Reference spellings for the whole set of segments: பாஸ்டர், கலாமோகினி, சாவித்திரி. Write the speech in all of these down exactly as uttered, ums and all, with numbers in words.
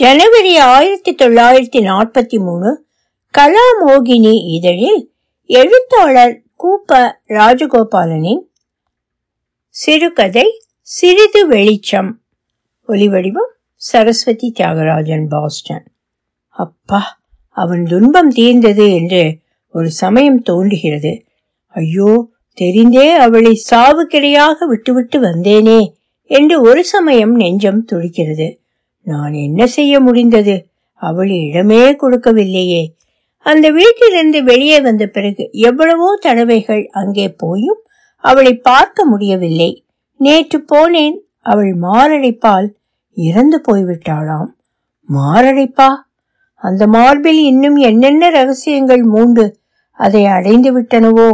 ஜனவரி ஆயிரத்தி தொள்ளாயிரத்தி நாற்பத்தி மூணு கலாமோகினி இதழில் எழுத்தாளர் கூப்ப ராஜகோபாலனின் சிறுகதை சிறிது வெளிச்சம், ஒலிவடிவம் சரஸ்வதி தியாகராஜன், பாஸ்டன். அப்பா, அவன் துன்பம் தீர்ந்தது என்று ஒரு சமயம் தோன்றுகிறது. ஐயோ, தெரிந்தே அவளை சாவுக்கிரையாக விட்டுவிட்டு வந்தேனே என்று ஒரு சமயம் நெஞ்சம் துடிக்கிறது. நான் என்ன செய்ய முடிந்தது? அவள் இடமே கொடுக்கவில்லையே. அந்த வீட்டிலிருந்து வெளியே வந்த பிறகு எவ்வளவோ தடவைகள் அங்கே போயும் அவளை பார்க்க முடியவில்லை. நேற்று போனேன். அவள் மாரடைப்பால் இறந்து போய்விட்டாளாம். மாரடைப்பா? அந்த மார்பில் இன்னும் என்னென்ன ரகசியங்கள் மூண்டு அதை அடைந்து விட்டனவோ?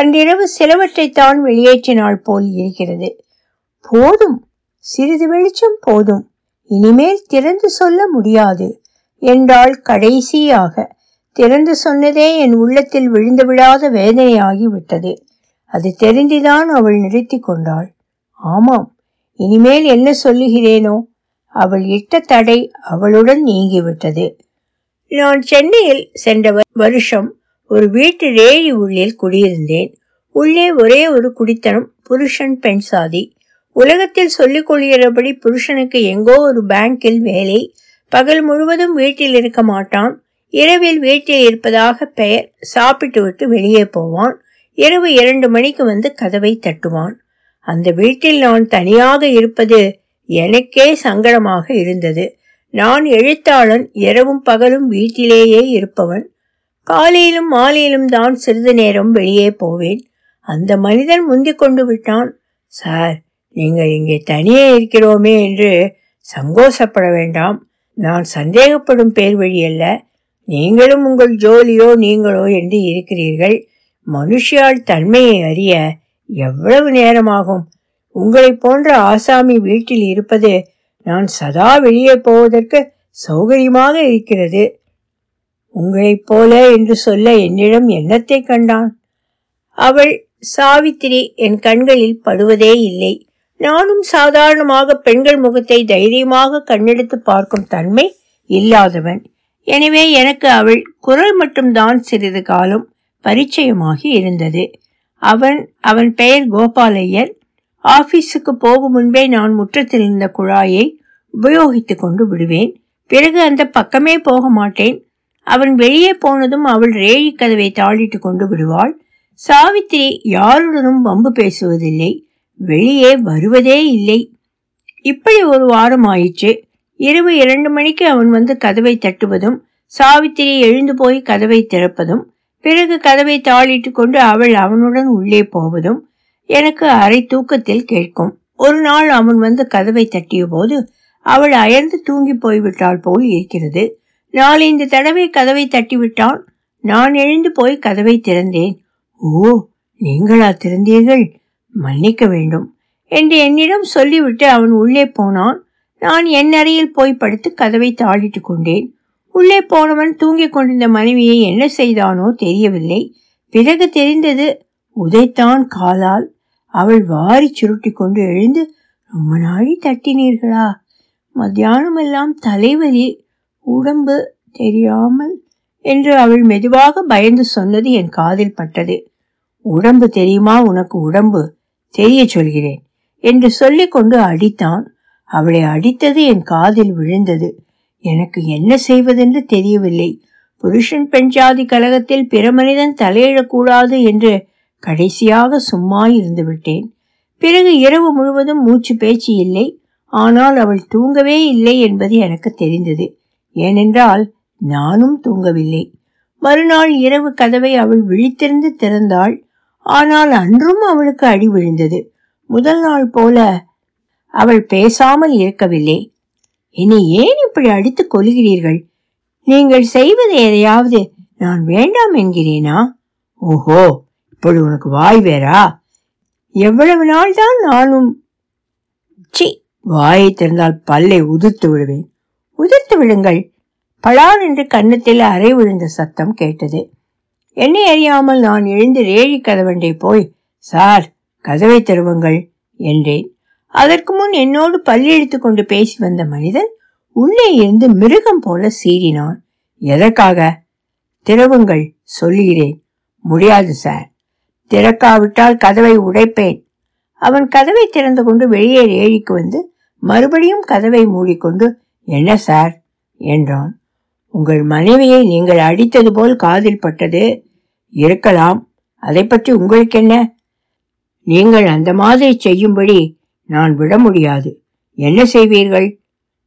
அன்றிரவு சிலவற்றைத்தான் வெளியேற்றினாள் போல் இருக்கிறது. போதும், சிறிது வெளிச்சம் போதும், இனிமேல் திறந்து சொல்ல முடியாது என்றால் கடைசியாக திறந்து சொன்னதே என் உள்ளத்தில் விழுந்து விடாத வேதனையாகி விட்டது. அது தெரிந்துதான் அவள் நிறுத்தி கொண்டாள். ஆமாம், இனிமேல் என்ன சொல்லுகிறேனோ? அவள் இட்ட தடை அவளுடன் நீங்கிவிட்டது. நான் சென்னையில் சென்ற வருஷம் ஒரு வீட்டு ரேடி உள்ளில் குடியிருந்தேன். உள்ளே ஒரே ஒரு குடித்தனம், புருஷன் பெண் சாதி. உலகத்தில் சொல்லிக் கொள்கிறபடி புருஷனுக்கு எங்கோ ஒரு பேங்கில் வேலை. பகல் முழுவதும் வீட்டில் இருக்க மாட்டான். இரவில் வீட்டில் இருப்பதாக பெயர். சாப்பிட்டு விட்டு வெளியே போவான். இரவு இரண்டு மணிக்கு வந்து கதவை தட்டுவான். அந்த வீட்டில் நான் தனியாக இருப்பது எனக்கே சங்கடமாக இருந்தது. நான் எழுத்தாளன், இரவும் பகலும் வீட்டிலேயே இருப்பவன். காலையிலும் மாலையிலும் தான் சிறிது நேரம் வெளியே போவேன். அந்த மனிதன் முந்திக் கொண்டு விட்டான். சார், நீங்கள் இங்கே தனியே இருக்கிறோமே என்று சங்கோசப்பட வேண்டாம். நான் சந்தேகப்படும் பேர் வழி அல்ல. நீங்களும் உங்கள் ஜோலியோ நீங்களோ என்று இருக்கிறீர்கள். மனுஷியால் தன்மையை அறிய எவ்வளவு நேரமாகும்? உங்களை போன்ற ஆசாமி வீட்டில் இருப்பது நான் சதா வெளியே போவதற்கு சௌகரியமாக இருக்கிறது. உங்களைப் போல என்று சொல்ல என்னிடம் எண்ணத்தை கண்டான். அவள் சாவித்திரி என் கண்களில் படுவதே இல்லை. நானும் சாதாரணமாக பெண்கள் முகத்தை தைரியமாக கண்ணெடுத்து பார்க்கும் தன்மை இல்லாதவன். எனவே எனக்கு அவள் குரல் மட்டும்தான் சிறிது காலம் பரிச்சயமாகி இருந்தது. அவன் அவன் பெயர் கோபாலையர். ஆபீஸுக்கு போகும் முன்பே நான் முற்றத்தில் இருந்த குழாயை உபயோகித்து கொண்டு விடுவேன். பிறகு அந்த பக்கமே போக மாட்டேன். அவன் வெளியே போனதும் அவள் ரேழி கதவை தாளிட்டு கொண்டு விடுவாள். சாவித்திரி யாருடனும் வம்பு பேசுவதில்லை, வெளியே வருவதே இல்லை. இப்படி ஒரு வாரம் ஆயிற்று. இரவு இரண்டு மணிக்கு அவன் வந்து கதவை தட்டுவதும் சாவித்திரி எழுந்து போய் கதவை திறப்பதும் பிறகு கதவை தாளிட்டு கொண்டு அவள் அவனுடன் உள்ளே போவதும் எனக்கு அரை தூக்கத்தில் கேட்கும். ஒரு நாள் அவன் வந்து கதவை தட்டிய போது அவள் அயர்ந்து தூங்கி போய்விட்டாள் போல் இருக்கிறது. நாலந்து தடவை கதவை தட்டிவிட்டான். நான் எழுந்து போய் கதவை திறந்தேன். ஓ, நீங்களா திறந்தீர்கள்? மன்னிக்க வேண்டும் என்று என்னிடம் சொல்லிவிட்டு அவன் உள்ளே போனான். நான் என் அறையில் போய் படுத்து கதவை தாளிட்டு கொண்டேன். உள்ளே போனவன் தூங்கிக் கொண்டிருந்த மனைவியை என்ன செய்தானோ தெரியவில்லை. பிறகு தெரிந்தது, உதைத்தான் காலால். அவள் வாரி சுருட்டி கொண்டு எழுந்து, ரொம்ப நாழி தட்டினீர்களா? மத்தியானமெல்லாம் தலைவலி, உடம்பு தெரியாமல் என்று அவள் மெதுவாக பயந்து சொன்னது என் காதில் பட்டது. உடம்பு தெரியுமா உனக்கு? உடம்பு தெரிய சொல்கிறேன் என்று சொல்லிக்கொண்டு அடித்தான். அவளை அடித்தது என் காதில் விழுந்தது. எனக்கு என்ன செய்வதென்று தெரியவில்லை. புருஷன் பெண் ஜாதி கலகத்தில் பிற மனிதன் தலையிடக்கூடாது என்று கடைசியாக சும்மா இருந்து விட்டேன். பிறகு இரவு முழுவதும் மூச்சு பேச்சு இல்லை. ஆனால் அவள் தூங்கவே இல்லை என்பது எனக்கு தெரிந்தது. ஏனென்றால் நானும் தூங்கவில்லை. மறுநாள் இரவு கதவை அவள் விழித்திருந்து திறந்தாள். ஆனால் அன்றும் அவளுக்கு அடி விழுந்தது. முதல் நாள் போல அவள் பேசாமல் இருக்கவில்லை. என்னை ஏன் இப்படி அடித்து கொள்கிறீர்கள்? நீங்கள் செய்வது எதையாவது நான் வேண்டாம் என்கிறேனா? ஓஹோ, இப்படி உனக்கு வாய் வேறா? எவ்வளவு நாள் தான் நானும் சி வாயை திறந்தால் பல்லை உதிர்த்து விடுவேன். உதிர்த்து விடுங்கள். பலார் என்று கன்னத்தில் அரை விழுந்த சத்தம் கேட்டது. என்னை அறியாமல் நான் எழுந்து ரேழி கதவண்டை போய், சார், கதவை தருவுங்கள் என்றேன். அதற்கு முன் என்னோடு பல்லெடுத்து கொண்டு பேசி வந்த மனிதன் உள்ளே இருந்து மிருகம் போல சீறினான். எதற்காக? திறவுங்கள், சொல்லுகிறேன். முடியாது சார், திறக்காவிட்டால் கதவை உடைப்பேன். அவன் கதவை திறந்து கொண்டு வெளியே ஏழிக்கு வந்து மறுபடியும் கதவை மூடிக்கொண்டு, என்ன சார் என்றான். உங்கள் மனைவியை நீங்கள் அடித்தது போல் காதில் பட்டது இருக்கலாம், அதை பற்றி உங்களுக்கு என்ன? நீங்கள் அந்த மாதிரி செய்யும்படி நான் விட முடியாது. என்ன செய்வீர்கள்?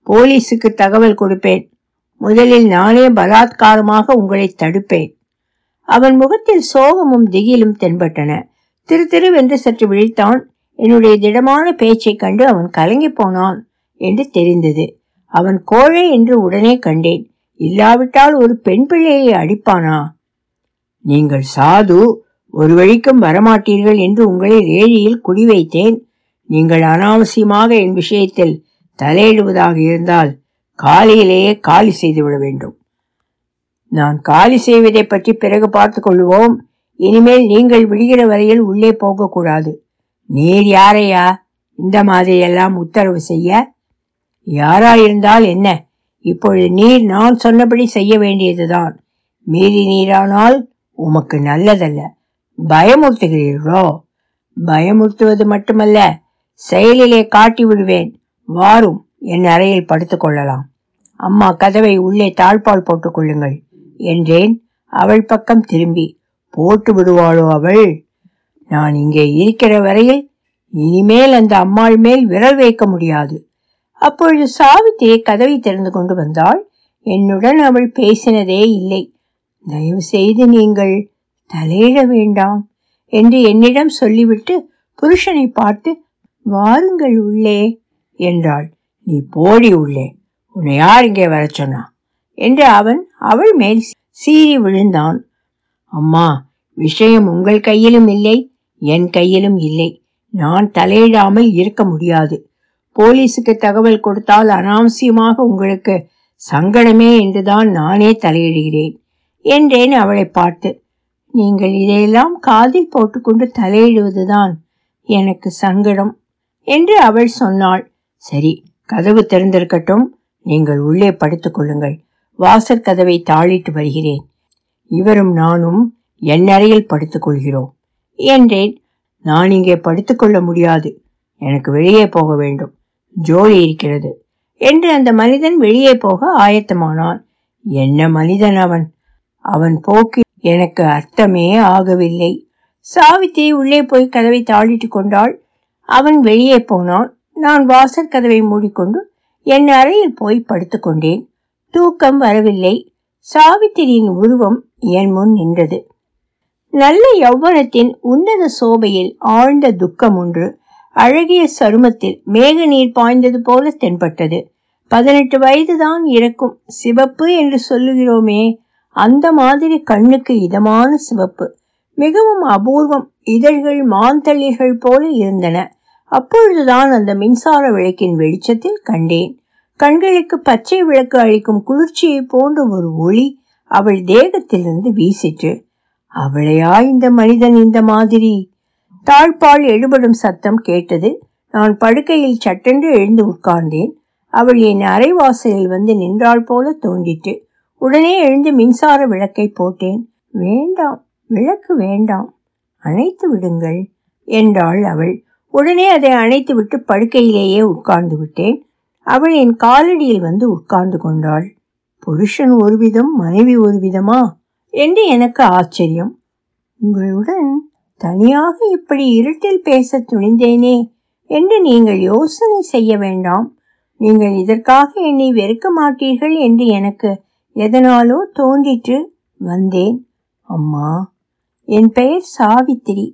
போலீஸுக்கு தகவல் கொடுப்பேன். முதலில் நானே பலாத்காரமாக உங்களை தடுப்பேன். அவன் முகத்தில் சோகமும் திகிலும் தென்பட்டன. திரு திருவென்று சற்று விழித்தான். என்னுடைய திடமான பேச்சை கண்டு அவன் கலங்கி போனான் என்று தெரிந்தது. அவன் கோழை என்று உடனே கண்டேன். இல்லாவிட்டால் ஒரு பெண் பிள்ளையை அடிப்பானா? நீங்கள் சாது, ஒரு வழிக்கும் வரமாட்டீர்கள் என்று உங்களை ரேழியில் குடிவைத்தேன். நீங்கள் அனாவசியமாக என் விஷயத்தில் தலையிடுவதாக இருந்தால் காலையிலேயே காலி செய்துவிட வேண்டும். நான் காலி செய்வதை பற்றி பிறகு பார்த்து கொள்வோம். இனிமேல் நீங்கள் விடுகிற வரையில் உள்ளே போகக்கூடாது. நீர் யாரையா இந்த மாதிரி எல்லாம் உத்தரவு செய்ய? யாராயிருந்தால் என்ன, இப்பொழுது நீர் நான் சொன்னபடி செய்ய வேண்டியதுதான். மீறி நீரானால் உமக்கு நல்லதல்ல. பயமுறுத்துகிறீர்களோ? பயமுறுத்துவது மட்டுமல்ல, செயலிலே காட்டி விடுவேன். வாரும், என் அறையில் படுத்துக்கொள்ளலாம். அம்மா, கதவை உள்ளே தாழ்பால் போட்டுக் கொள்ளுங்கள் என்றேன். அவள் பக்கம் திரும்பி, போட்டு விடுவாளோ அவள்? நான் இங்கே இருக்கிற வரையில் இனிமேல் அந்த அம்மாள் மேல் விரல் வைக்க முடியாது. அப்பொழுது சாவித்திரி கதவை திறந்து கொண்டு வந்தாள். என்னுடன் அவள் பேசினதே இல்லை. தயவு செய்து நீங்கள் தலையிட வேண்டாம் என்று என்னிடம் சொல்லிவிட்டு புருஷனை பார்த்து, வாருங்கள் உள்ளே என்றாள். நீ போடி உள்ளே, உன்னை யார் இங்கே வர சொன்னா என்று அவன் அவள் மேல் சீறி விழுந்தான். அம்மா, விஷயம் உங்கள் கையிலும் இல்லை, என் கையிலும் இல்லை. நான் தலையிடாமல் இருக்க முடியாது. போலீஸுக்கு தகவல் கொடுத்தால் அனாவசியமாக உங்களுக்கு சங்கடமே என்றுதான் நானே தலையிடுகிறேன் என்றேன் அவளை பார்த்து. நீங்கள் இதையெல்லாம் காதில் போட்டுக்கொண்டு தலையிடுவதுதான் எனக்கு சங்கடம் என்று அவள் சொன்னாள். சரி, கதவு திறந்திருக்கட்டும், நீங்கள் உள்ளே படுத்துக் கொள்ளுங்கள். வாசற் கதவை தாளிட்டு வருகிறேன். இவரும் நானும் என் அறையில் படுத்துக்கொள்கிறோம் என்றேன். நான் இங்கே படுத்துக்கொள்ள முடியாது, எனக்கு வெளியே போக வேண்டும், ஜோலி இருக்கிறது என்று அந்த மனிதன் வெளியே போக ஆயத்தமானான். என்ன மனிதன் அவன்! அவன் போக்கு எனக்கு அர்த்தமே ஆகவில்லை. சாவித்திரி உள்ளே போய் கதவை தாளிட்டு கொண்டாள். அவன் வெளியே போனான். நான் வாசற் கதவை மூடிக்கொண்டு என் அறையில் போய் படுத்துக்கொண்டேன். தூக்கம் வரவில்லை. சாவித்திரியின் உருவம் என் முன் நின்றது. நல்ல யௌவனத்தின் உன்னத சோபையில் ஆழ்ந்த துக்கம் ஒன்று அழகிய சருமத்தில் மேக நீர் பாய்ந்தது போல தென்பட்டது. பதினெட்டு வயதுதான் இருக்கும். சிவப்பு என்று சொல்லுகிறோமே, அந்த மாதிரி கண்ணுக்கு இதமான சிவப்பு, மிகவும் அபூர்வம். இதழ்கள் மாந்தளிர்கள் போல இருந்தன. அப்பொழுதுதான் அந்த மின்சார விளக்கின் வெளிச்சத்தில் கண்டேன். கண்களுக்கு பச்சை விளக்கு அளிக்கும் குளிர்ச்சியை போன்ற ஒரு ஒளி அவள் தேகத்திலிருந்து வீசிற்று. அவளையா இந்த மனிதன் இந்த மாதிரி? தாழ்பால் எடுபடும் சத்தம் கேட்டது. நான் படுக்கையில் சட்டென்று எழுந்து உட்கார்ந்தேன். அவள் என் அரைவாசலில் வந்து நின்றாள் போல தோன்றிட்டு. உடனே எழுந்து மின்சார விளக்கை போட்டேன். வேண்டாம், விளக்கு வேண்டாம், அணைத்து விடுங்கள் என்றாள் அவள். உடனே அதை அணைத்து விட்டு படுக்கையிலேயே உட்கார்ந்து விட்டேன். அவள் என் காலடியில் வந்து உட்கார்ந்து கொண்டாள். புருஷன் ஒரு விதம், மனைவி ஒரு விதமா என்று எனக்கு ஆச்சரியம். உங்களுடன் தனியாக இப்படி இருட்டில் பேச துணிந்தேனே என்று நீங்கள் யோசனை செய்ய வேண்டாம். நீங்கள் இதற்காக என்னை வெறுக்க மாட்டீர்கள் என்று எனக்கு எதனாலோ தோன்றிட்டு வந்தேன். அம்மா, என் பெயர் சாவித்திரி.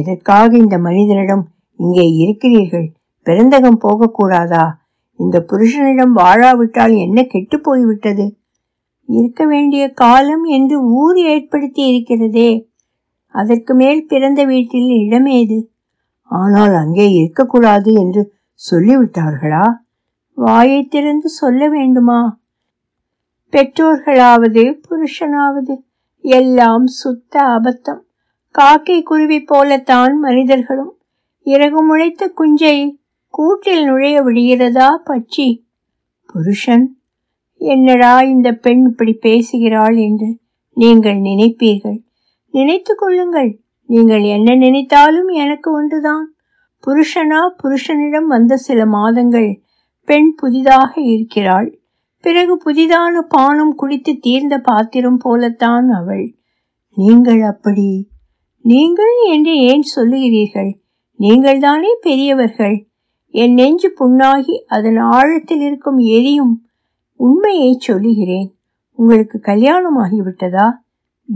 எதற்காக இந்த மனிதனிடம் இங்கே இருக்கிறீர்கள்? பிறந்தகம் போகக்கூடாதா? இந்த புருஷனிடம் வாழாவிட்டால் என்ன கெட்டு போய்விட்டது? இருக்க வேண்டிய காலம் என்று ஊர் ஏற்படுத்தி இருக்கிறதே, அதற்கு மேல் பிறந்த வீட்டில் இடமேது? ஆனால் அங்கே இருக்கக்கூடாது என்று சொல்லிவிட்டார்களா? வாயை திறந்து சொல்ல வேண்டுமா? பெற்றோர்களாவது புருஷனாவது எல்லாம் சுத்த அபத்தம். காக்கை குருவி போலத்தான் மனிதர்களும். இறகு முளைத்த குஞ்சை கூட்டில் நுழைய விடுகிறதா பட்சி? புருஷன், என்னடா இந்த பெண் இப்படி பேசுகிறாள் என்று நீங்கள் நினைப்பீர்கள். நினைத்து கொள்ளுங்கள், நீங்கள் என்ன நினைத்தாலும் எனக்கு ஒன்றுதான். புருஷனா புருஷனிடம் வந்த சில மாதங்கள் பெண் புதிதாக இருக்கிறாள். பிறகு புதிதான பானம் குடித்து தீர்ந்த பாத்திரம் போலத்தான் அவள். நீங்கள் அப்படி நீங்கள் என்று ஏன் சொல்லுகிறீர்கள்? நீங்கள்தானே பெரியவர்கள். என் நெஞ்சு புண்ணாகி அதன் ஆழத்தில் இருக்கும் எரியும் உண்மையை சொல்லுகிறேன். உங்களுக்கு கல்யாணம் ஆகிவிட்டதா?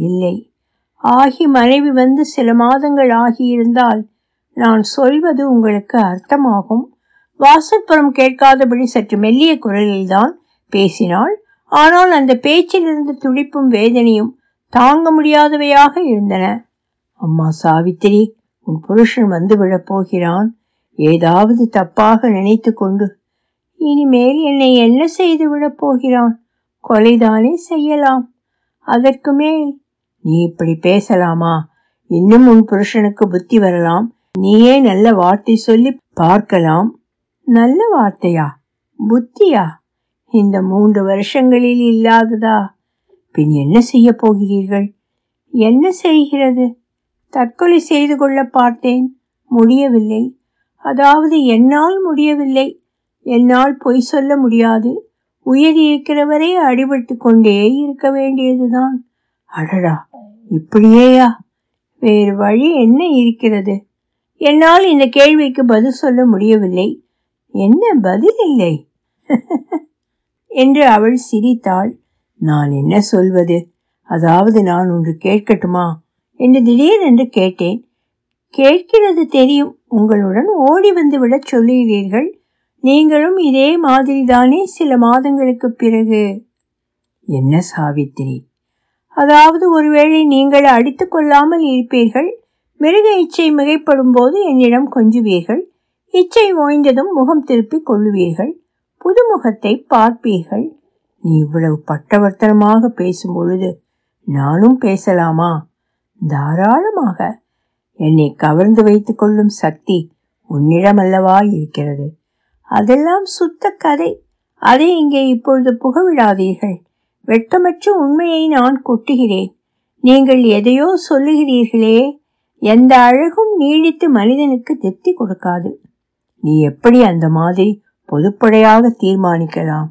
இல்லை. ஆகி மனைவி வந்து சில மாதங்கள் ஆகியிருந்தால் நான் சொல்வது உங்களுக்கு அர்த்தமாகும். வாசற்புறம் கேட்காதபடி சற்று மெல்லிய குரலில்தான் பேசினாள். ஆனால் அந்த பேச்சிலிருந்து துடிப்பும் வேதனையும் தாங்க முடியாதவையாக இருந்தன. அம்மா சாவித்திரி, உன் புருஷன் வந்து விழப் போகிறான். ஏதாவது தப்பாக நினைத்து கொண்டு இனிமேல் என்னை என்ன செய்து விடப் போகிறான்? கொலைதானே செய்யலாம். அதற்கு மேல் நீ இப்படி பேசலாமா? இன்னும் உன் புருஷனுக்கு புத்தி வரலாம். நீயே நல்ல வார்த்தை சொல்லி பார்க்கலாம். நல்ல வார்த்தையா? புத்தியா? இந்த மூன்று வருஷங்களில் இல்லாததா? பின் என்ன செய்ய போகிறீர்கள்? என்ன செய்கிறது? தற்கொலை செய்து கொள்ள பார்த்தேன், முடியவில்லை. அதாவது என்னால் முடியவில்லை. என்னால் பொய் சொல்ல முடியாது. உயிர் இருக்கிறவரை அடிபட்டு கொண்டே இருக்க வேண்டியதுதான். அடடா, இப்படியேயா? வேறு வழி என்ன இருக்கிறது? என்னால் இந்த கேள்விக்கு பதில் சொல்ல முடியவில்லை. என்ன பதில் இல்லை என்று அவள் சிரித்தாள். நான் என்ன சொல்வது? அதாவது நான் ஒன்று கேட்கட்டுமா என்று திடீரென்று கேட்டேன். கேட்கிறது தெரியும். உங்களுடன் ஓடி வந்து விட சொல்லுகிறீர்கள். நீங்களும் இதே மாதிரி தானே சில மாதங்களுக்கு பிறகு? என்ன சாவித்திரி? அதாவது ஒருவேளை நீங்கள் அடித்து கொள்ளாமல் இருப்பீர்கள். மிருக இச்சை மிகைப்படும் போது என்னிடம் கொஞ்சுவீர்கள். இச்சை ஓய்ந்ததும் முகம் திருப்பி கொள்ளுவீர்கள். புதுமுகத்தை பார்ப்பீர்கள். நீ இவ்வளவு பட்டவர்த்தனமாக பேசும் பொழுது நானும் பேசலாமா? தாராளமாக. என்னை கவர்ந்து வைத்து கொள்ளும் சக்தி உன்னிடமல்லவா இருக்கிறது. அதெல்லாம் சுத்த கதை. அதை இங்கே இப்பொழுது புகவிடாதீர்கள். வெட்கமற்ற உண்மையை நான் கொட்டுகிறேன். நீங்கள் எதையோ சொல்லுகிறீர்களே. எந்த அழகும் நீடித்து மனிதனுக்கு திருப்தி கொடுக்காது. நீ எப்படி அந்த மாதிரி பொதுப்படையாக தீர்மானிக்கலாம்?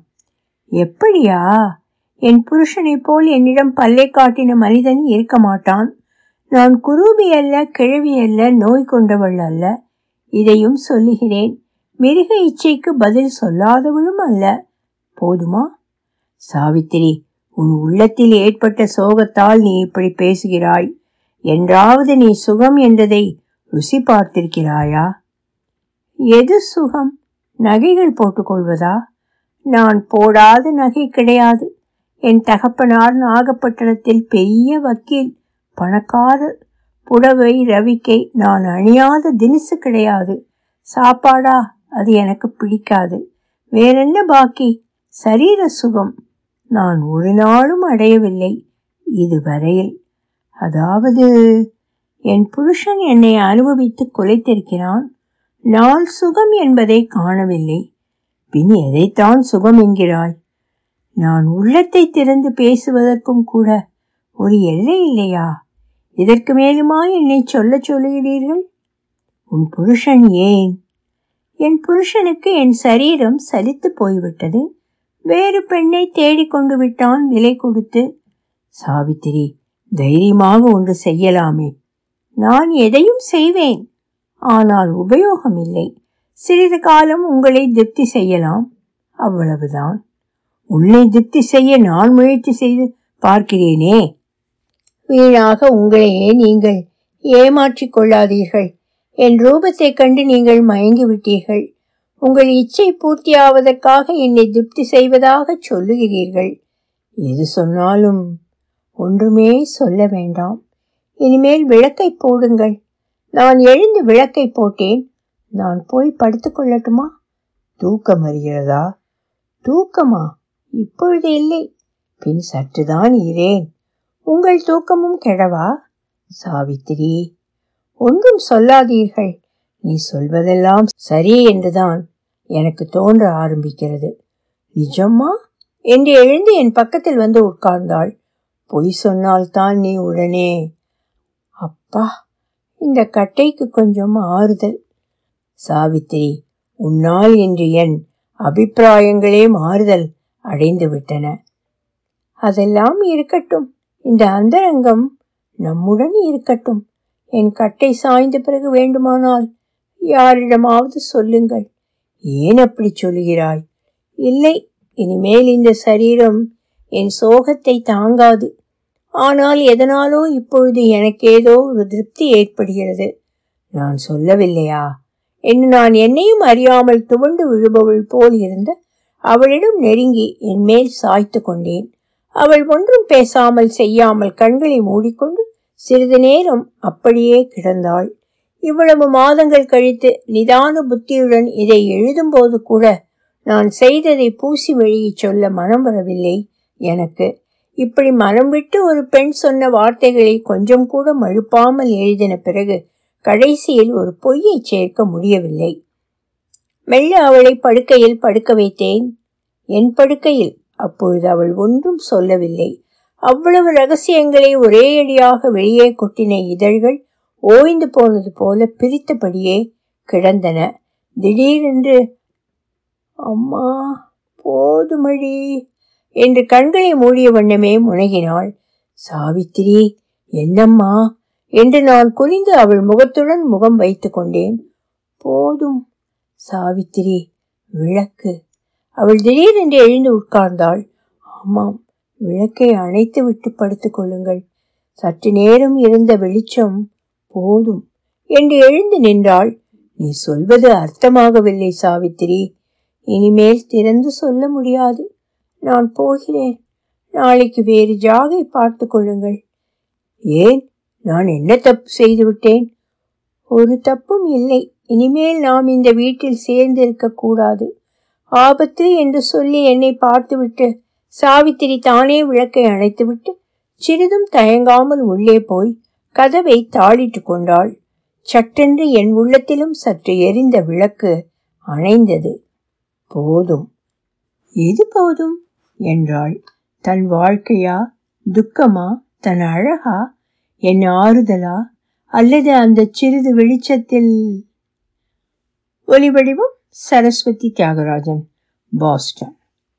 எப்படியா? என் புருஷனை போல் என்னிடம் பல்லை காட்டின மனிதன் இருக்க மாட்டான். நான் குரூபி அல்ல, கிழவி அல்ல, நோய் கொண்டவள் அல்ல. இதையும் சொல்லுகிறேன். மிருக இச்சைக்கு பதில் சொல்லாதவளும் அல்ல. போதுமா சாவித்திரி? உன் உள்ளத்தில் ஏற்பட்ட சோகத்தால் நீ இப்படி பேசுகிறாய். என்றாவது நீ சுகம் என்றதை ருசி பார்த்திருக்கிறாயா? எது சுகம்? நகைகள் போட்டுக்கொள்வதா? நான் போடாத நகை கிடையாது. என் தகப்பனார் நாகப்பட்டினத்தில் பெரிய வக்கீல், பணக்காரர். புடவை ரவிக்கை நான் அணியாத தினசு கிடையாது. சாப்பாடா? அது எனக்கு பிடிக்காது. வேறென்ன பாக்கி? சரீர சுகம் நான் ஒரு நாளும் அடையவில்லை இதுவரையில். அதாவது என் புருஷன் என்னை அனுபவித்து குலைத்திருக்கிறான். நான் சுகம் என்பதை காணவில்லை. பின் எதைத்தான் சுகம் என்கிறாய்? நான் உள்ளத்தை திறந்து பேசுவதற்கும் கூட ஒரு எல்லை இல்லையா? இதற்கு மேலுமா என்னை சொல்ல சொல்லுகிறீர்கள்? உன் புருஷன் ஏன்? என் புருஷனுக்கு என் சரீரம் சலித்து போய்விட்டது. வேறு பெண்ணை தேடிக்கொண்டு விட்டான் விலை கொடுத்து. சாவித்திரி, தைரியமாக ஒன்று செய்யலாமே. நான் எதையும் செய்வேன், ஆனால் உபயோகம் இல்லை. சிறிது காலம் உங்களை திருப்தி செய்யலாம், அவ்வளவுதான். உன்னை திருப்தி செய்ய நான் முயற்சி செய்து பார்க்கிறேனே. வீணாக உங்களையே நீங்கள் ஏமாற்றிக் கொள்ளாதீர்கள். என் ரூபத்தை கண்டு நீங்கள் மயங்கிவிட்டீர்கள். உங்கள் இச்சை பூர்த்தியாவதற்காக என்னை திருப்தி செய்வதாக சொல்லுகிறீர்கள். எது சொன்னாலும் ஒன்றுமே சொல்ல வேண்டாம். இனிமேல் விளக்கை போடுங்கள். நான் எழுந்து விளக்கை போட்டேன். நான் போய் படுத்துக்கொள்ளட்டுமா? தூக்கம் வருகிறதா? தூக்கமா? இப்பொழுது இல்லை, பின் சற்றுதான் இரேன். உங்கள் தூக்கமும் கெடவா? சாவித்திரி, ஒன்றும் சொல்லாதீர்கள். நீ சொல்வதெல்லாம் சரி என்றுதான் எனக்கு தோன்ற ஆரம்பிக்கிறது. நிஜமா என்று எழுந்து என் பக்கத்தில் வந்து உட்கார்ந்தாள். பொய் சொன்னால்தான் நீ உடனே. அப்பா, இந்த கட்டைக்கு கொஞ்சம் ஆறுதல். சாவித்திரி, உன்னால் என்று என் அபிப்பிராயங்களே மாறுதல் அடைந்து விட்டன. அதெல்லாம் இருக்கட்டும், இந்த அந்தரங்கம் நம்முடன் இருக்கட்டும். என் கட்டை சாய்ந்த பிறகு வேண்டுமானால் யாரிடமாவது சொல்லுங்கள். ஏன் அப்படி சொல்கிறாய்? இல்லை, இனிமேல் இந்த சரீரம் என் சோகத்தை தாங்காது. ஆனால் எதனாலோ இப்பொழுது எனக்கேதோ ஒரு திருப்தி ஏற்படுகிறது. நான் சொல்லவில்லையா என்று நான் என்னையும் அறியாமல் துவண்டு விழுபவள் போல் இருந்த அவளிடம் நெருங்கி என் மேல் சாய்த்து கொண்டேன். அவள் ஒன்றும் பேசாமல் செய்யாமல் கண்களை மூடிக்கொண்டு சிறிது நேரம் அப்படியே கிடந்தாள். இவ்வளவு மாதங்கள் கழித்து நிதான புத்தியுடன் இதை எழுதும்போது கூட நான் செய்ததை பூசி வெளியே சொல்ல மனம் வரவில்லை எனக்கு. இப்படி மனம் விட்டு ஒரு பெண் சொன்ன வார்த்தைகளை கொஞ்சம் கூட மழுப்பாமல் எழுதின பிறகு கடைசியில் ஒரு பொய்யை சேர்க்க முடியவில்லை. மெல்ல அவளை படுக்கையில் படுக்க வைத்தேன், என் படுக்கையில். அப்பொழுது அவள் ஒன்றும் சொல்லவில்லை. அவ்வளவு ரகசியங்களை ஒரே அடியாக வெளியே கொட்டின இதழ்கள் ஓய்ந்து போனது போல பிரித்தபடியே கிடந்தன. திடீரென்று அம்மா போதுமடி என்று கண்களை மூடிய வண்ணமே முனகினாள். சாவித்திரி, என்னம்மா என்று நான் குனிந்து அவள் முகத்துடன் முகம் வைத்து கொண்டேன். போதும் சாவித்திரி, விளக்கு. அவள் திடீரென்று எழுந்து உட்கார்ந்தாள். ஆமாம், விளக்கை அணைத்து விட்டு படுத்துக் கொள்ளுங்கள். சற்று நேரம் இருந்த வெளிச்சம் போதும் என்று எழுந்து நின்றாள். நீ சொல்வது அர்த்தமாகவில்லை சாவித்திரி. இனிமேல் திறந்து சொல்ல முடியாது. நான் போகிறேன். நாளைக்கு வேறு ஜாகை பார்த்து கொள்ளுங்கள். ஏன், நான் என்ன தப்பு செய்துவிட்டேன்? ஒரு தப்பும் இல்லை. இனிமேல் நாம் இந்த வீட்டில் சேர்ந்திருக்க கூடாது. ஆபத்து என்று சொல்லி என்னை பார்த்துவிட்டு சாவித்திரி தானே விளக்கை அணைத்துவிட்டு சிறிதும் தயங்காமல் உள்ளே போய் கதவை தாளிட்டு கொண்டாள். சட்டென்று என் உள்ளத்திலும் சற்று எரிந்த விளக்கு அணைந்தது. போதும். எது போதும் என்றாள். தன் வாழ்க்கையா, துக்கமா, தன் அழகா, என் ஆறுதலா, அல்லது அந்த சிறிது வெளிச்சத்தில்? ஒலிவடிவம் சரஸ்வதி தியாகராஜன், பாஸ்டர்.